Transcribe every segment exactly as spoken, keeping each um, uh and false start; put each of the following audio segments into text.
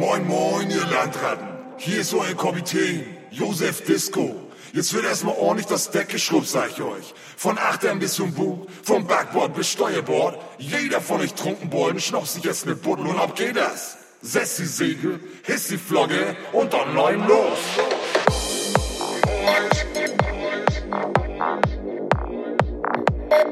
Moin moin, ihr Landratten, hier ist euer Kapitän, Joseph Disco. Jetzt wird erstmal ordentlich das Deck geschrubbt, sag ich euch. Von Achtern bis zum Bug, vom Backboard bis Steuerbord. Jeder von euch Trunkenbolden schnauft sich jetzt mit Buddel und ab geht das. Setzt die Segel, hisst die Flagge und dann neun los. We'll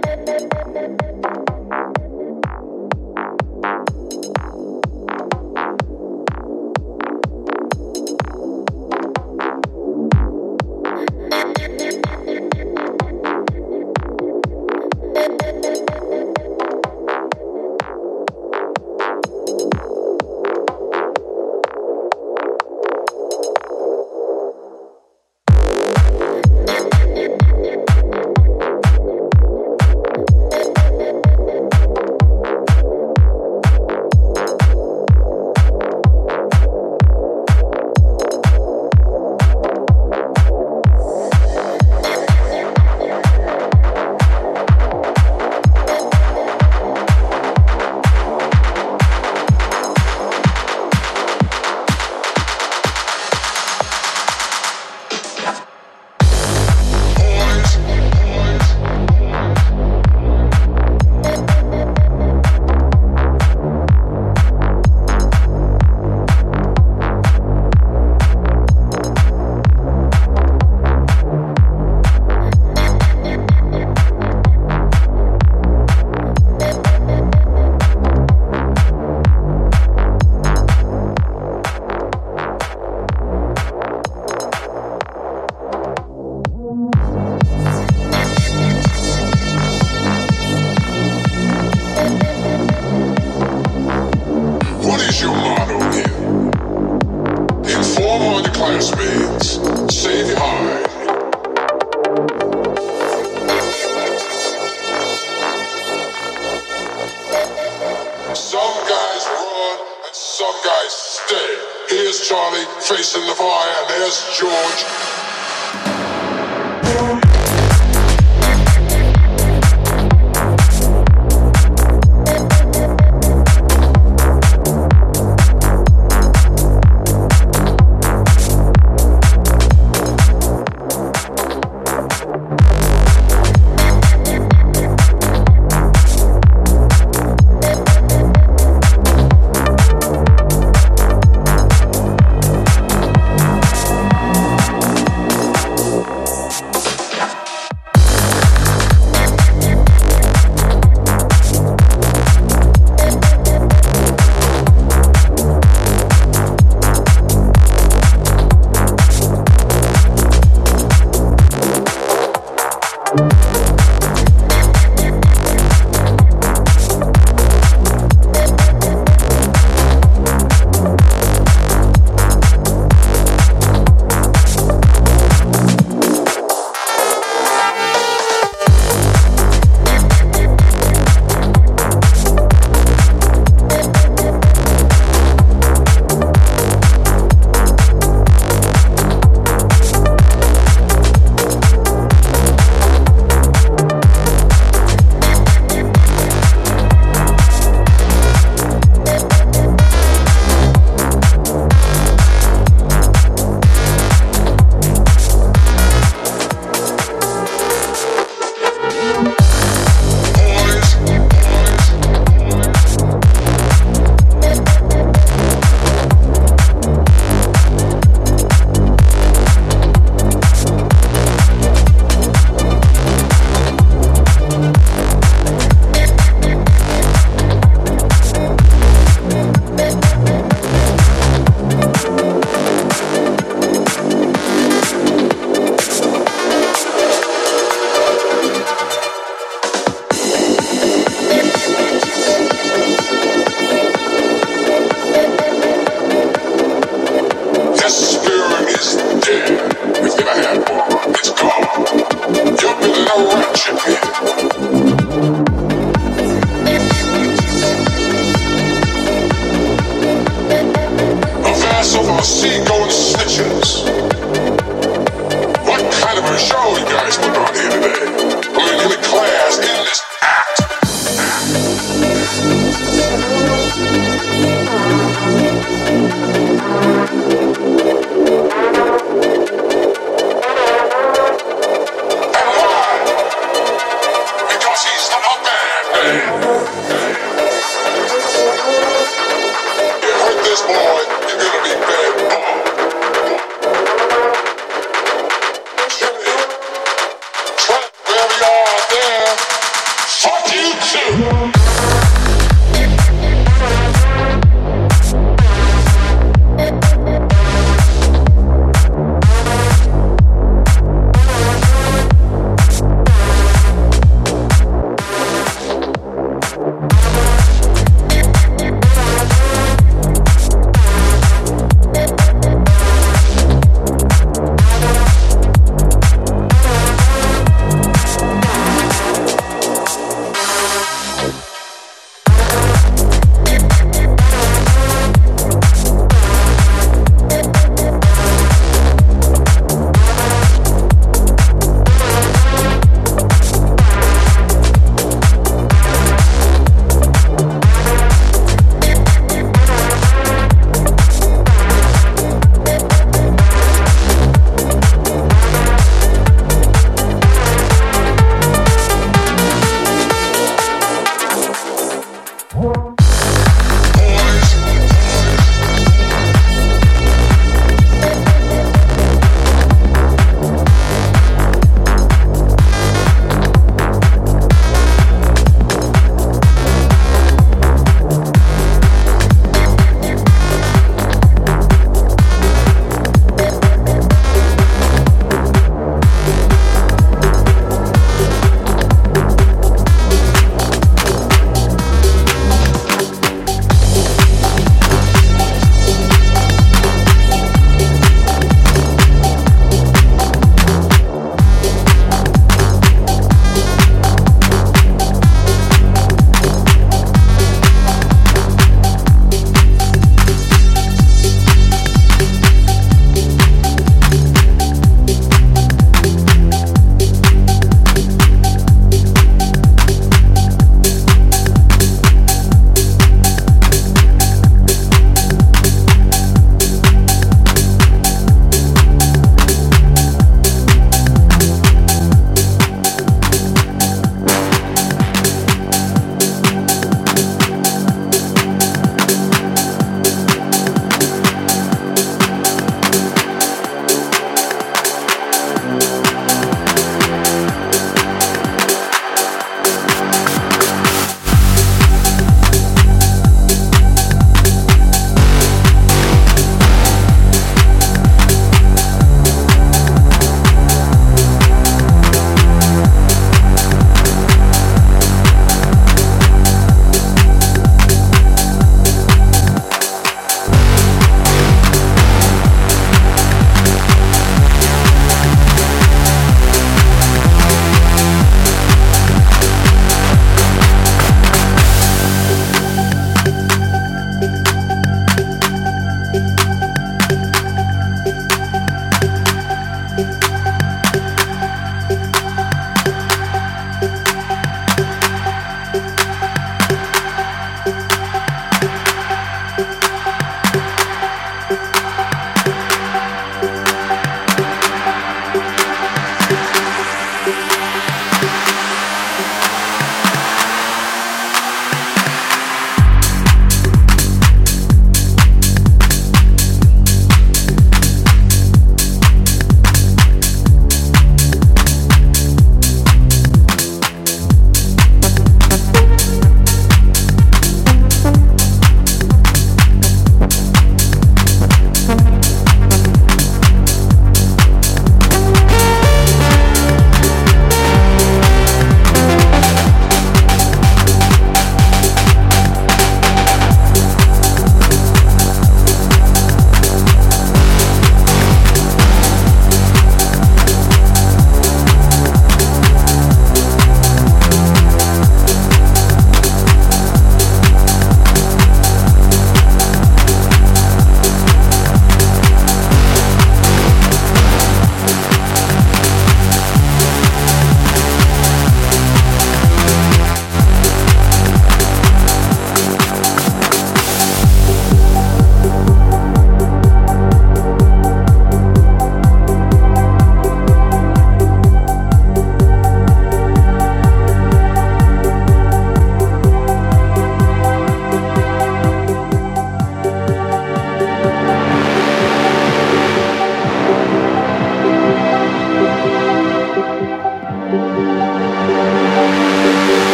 be right back.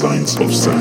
signs of sound.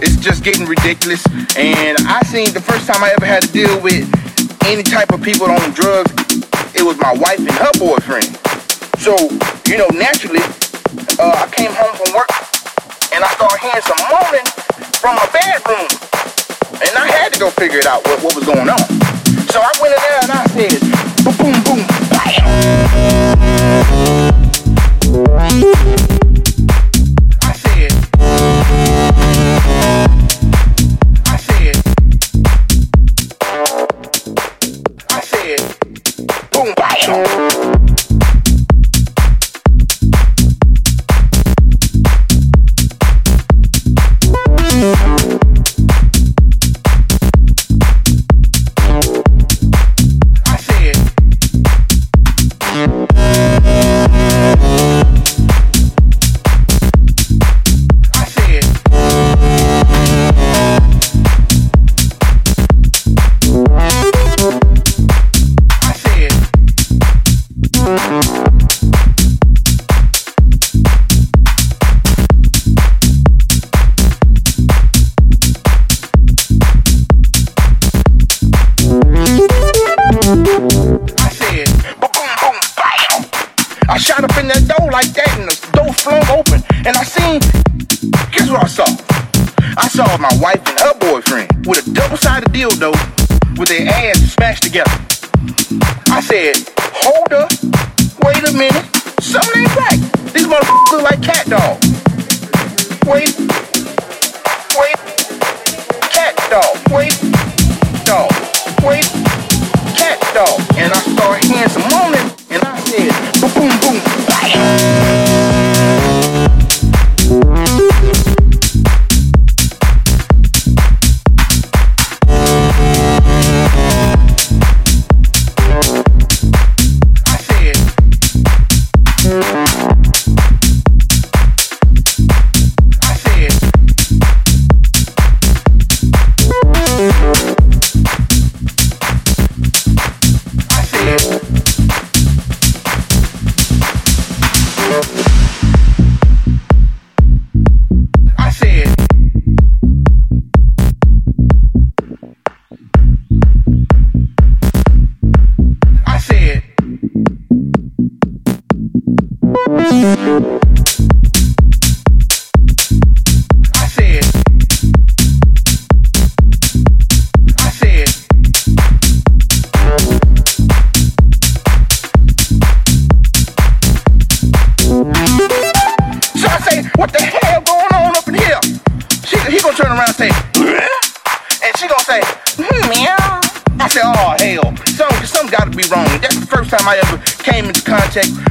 It's just getting ridiculous. And I seen the first time I ever had to deal with any type of people on drugs, it was my wife and her boyfriend. So, you know, naturally, uh, I came home from work and I started hearing some moaning from my bedroom. And I had to go figure it out what, what was going on. So I went in there and I said, boom, boom, boom, bam. I said, I said, I said, boom, bam.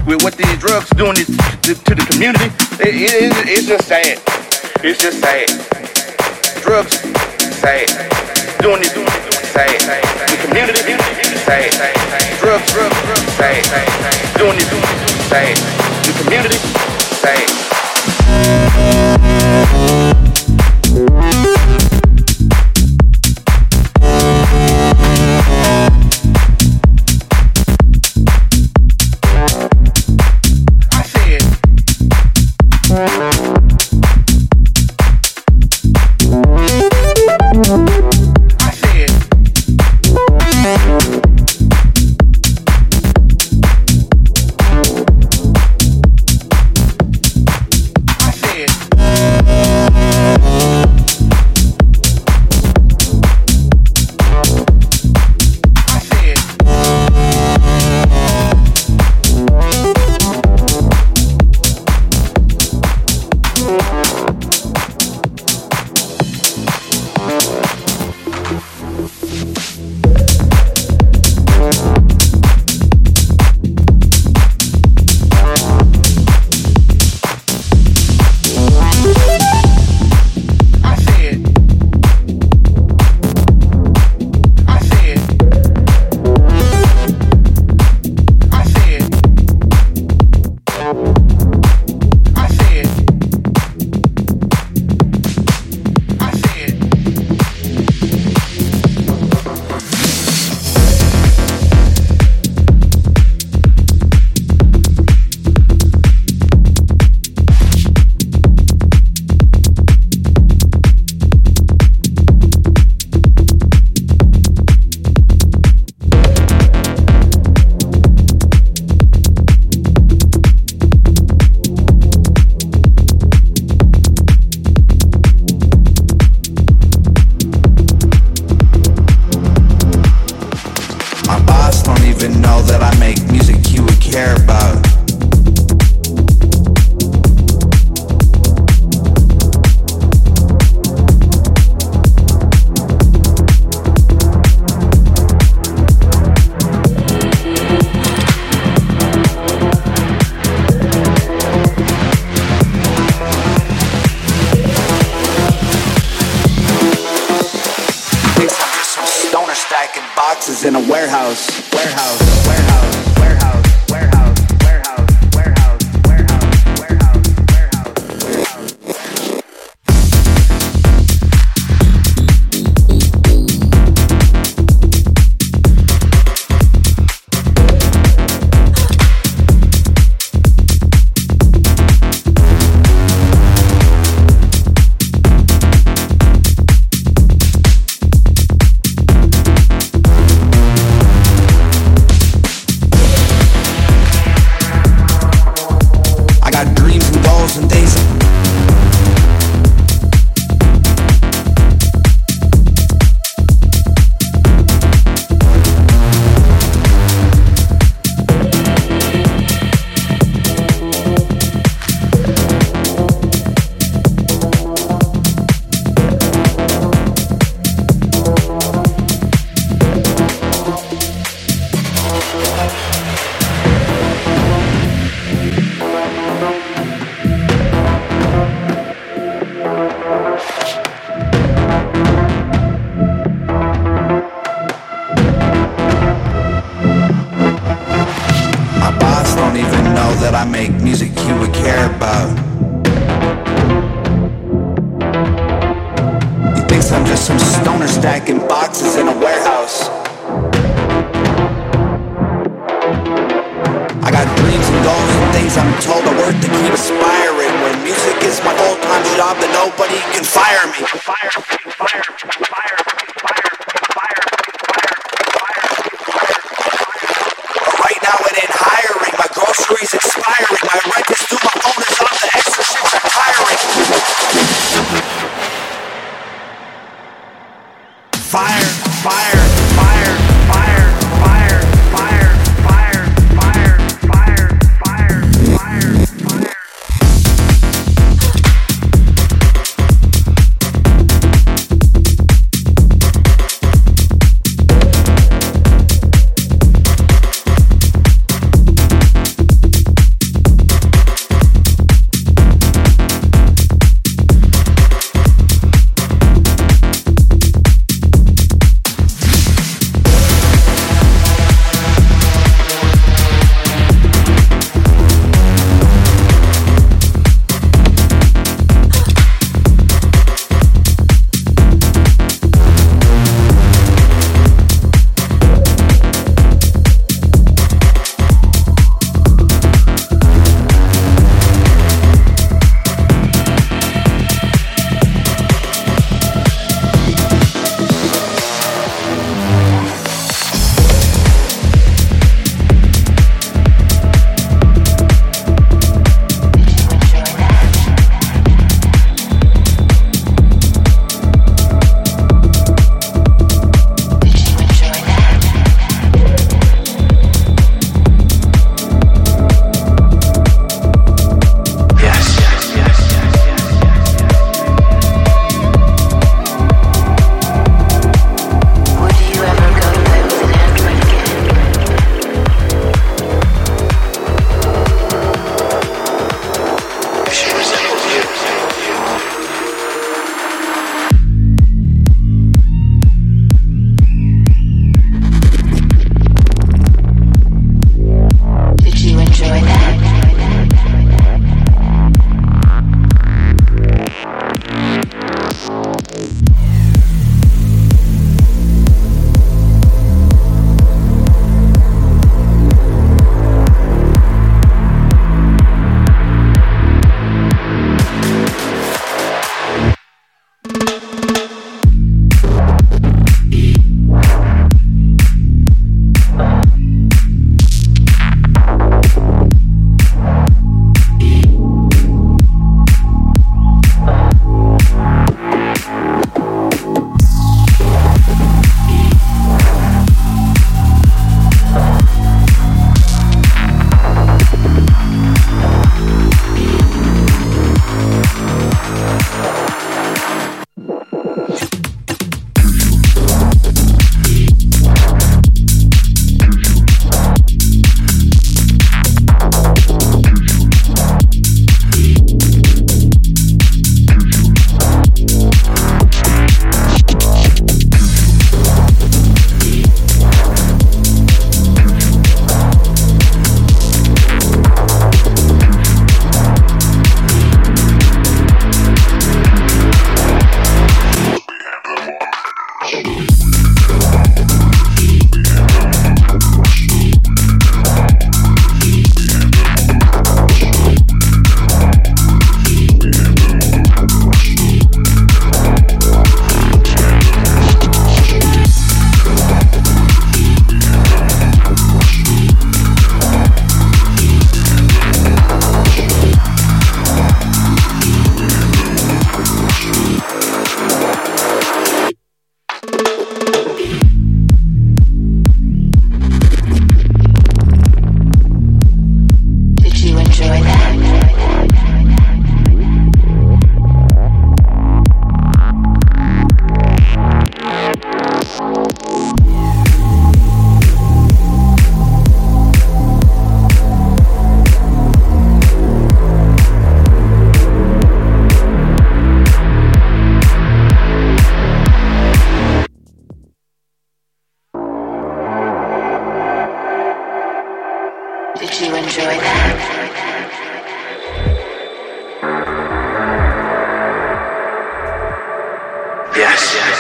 With what these drugs doing to, to, to the community, it, it, it's just sad. It's just sad. Drugs, sad. Doing this, sad. The community, sad. Drugs, drugs, sad. Doing this, sad. The community, sad. We'll be right back.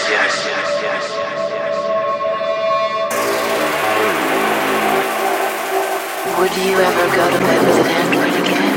Would you ever go to bed with an android again?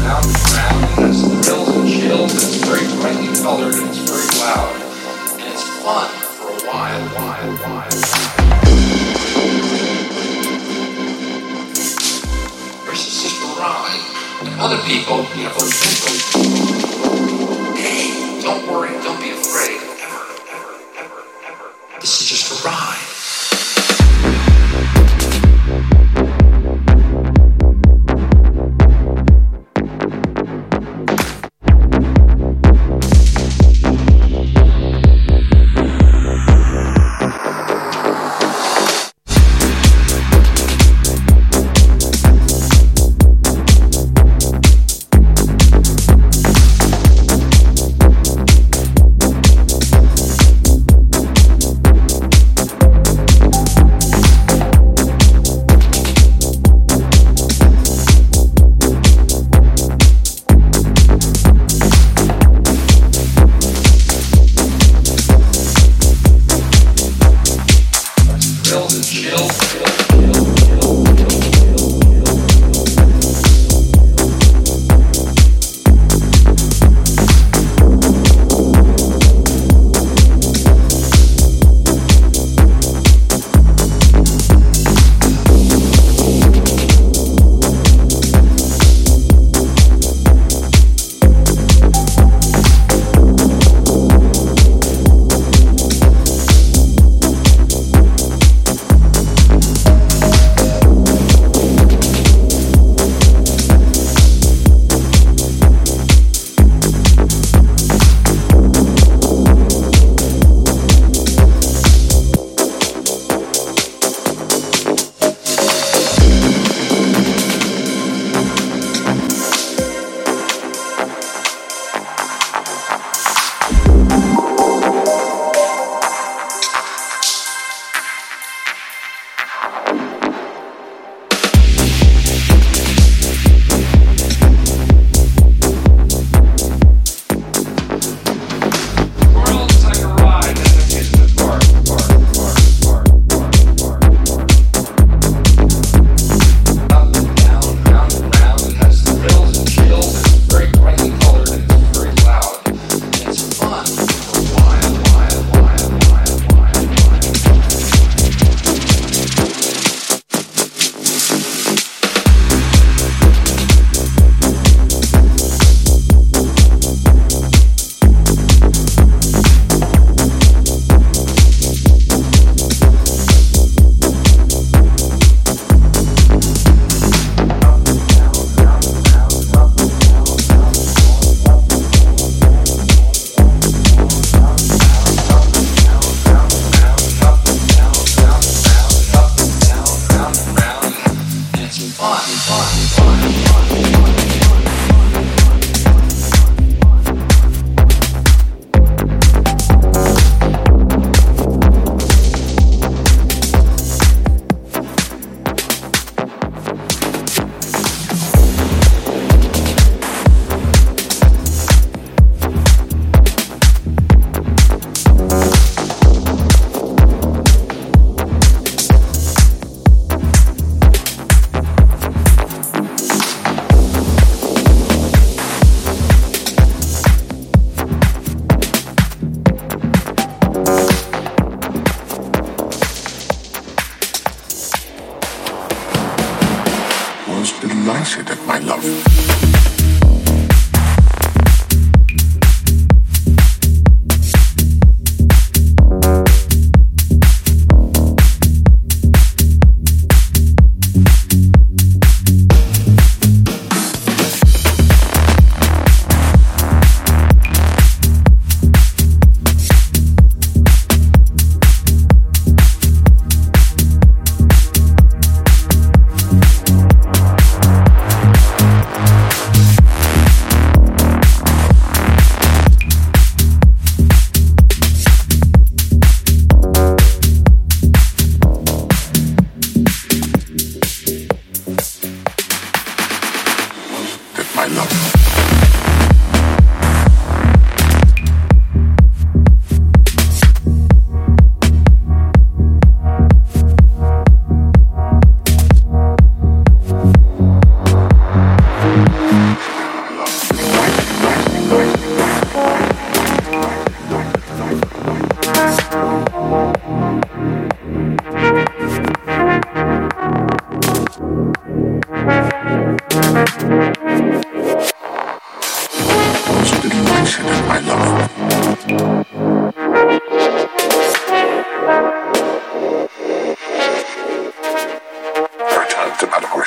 round and round, and it's thrills and chills, and it's very brightly colored, and it's very loud, and it's fun for a while, while, while. There's a sister Rye, and other people, you know, those people, hey, don't worry, don't be afraid, ever, ever, ever, ever, ever. This is just a ride.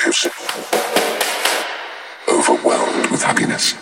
Joseph, overwhelmed with happiness.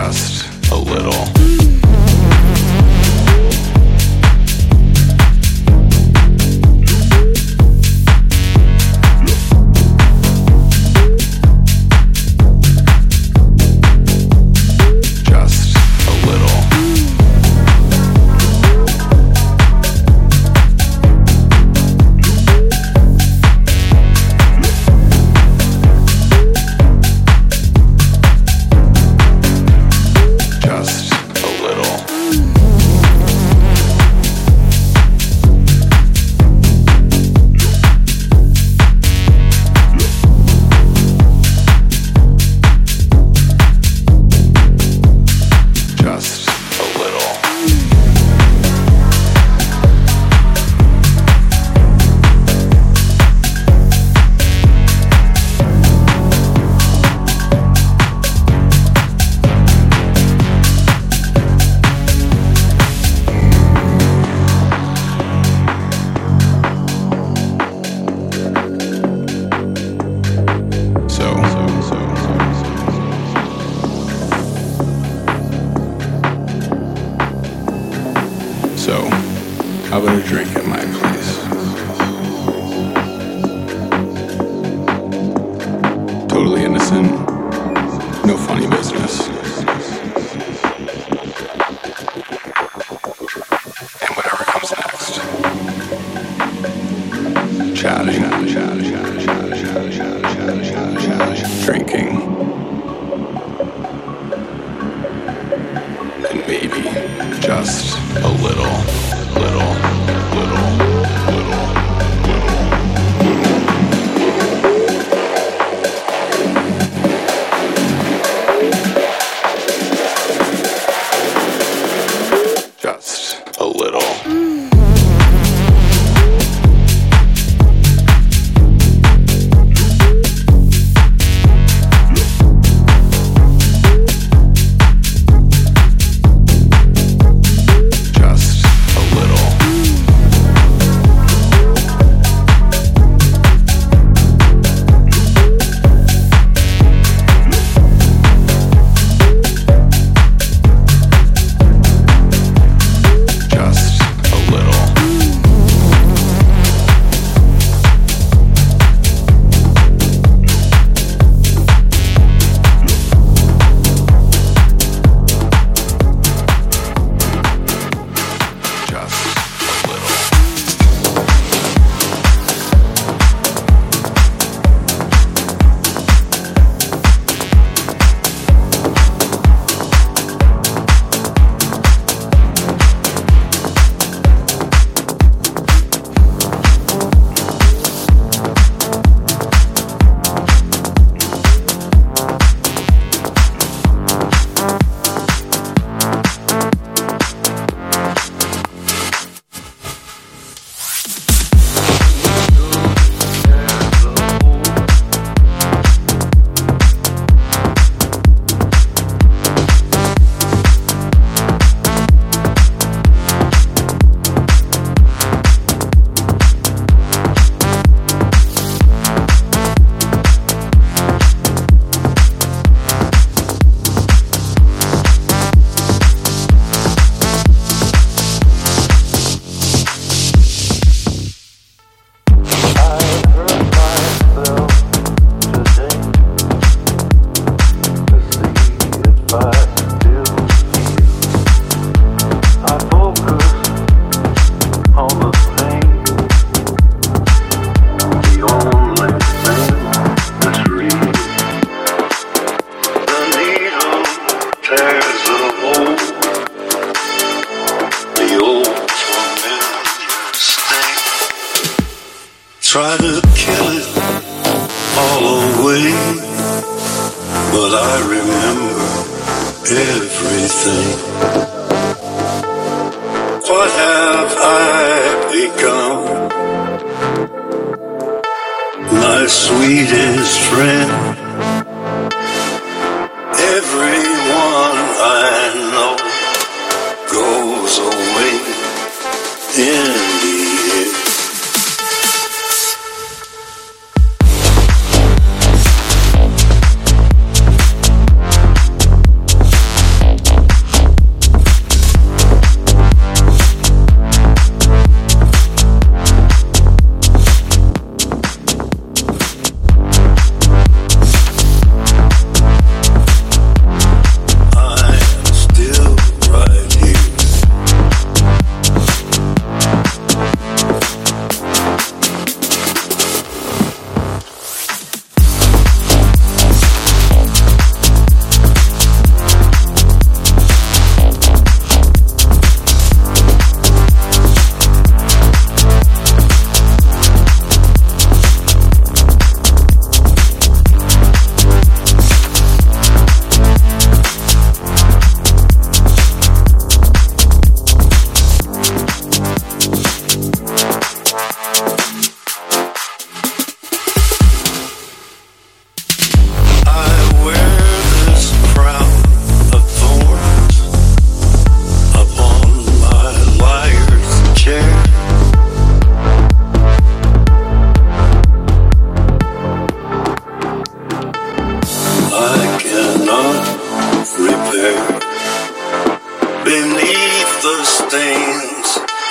just a little.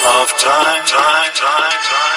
of time, time, time, time.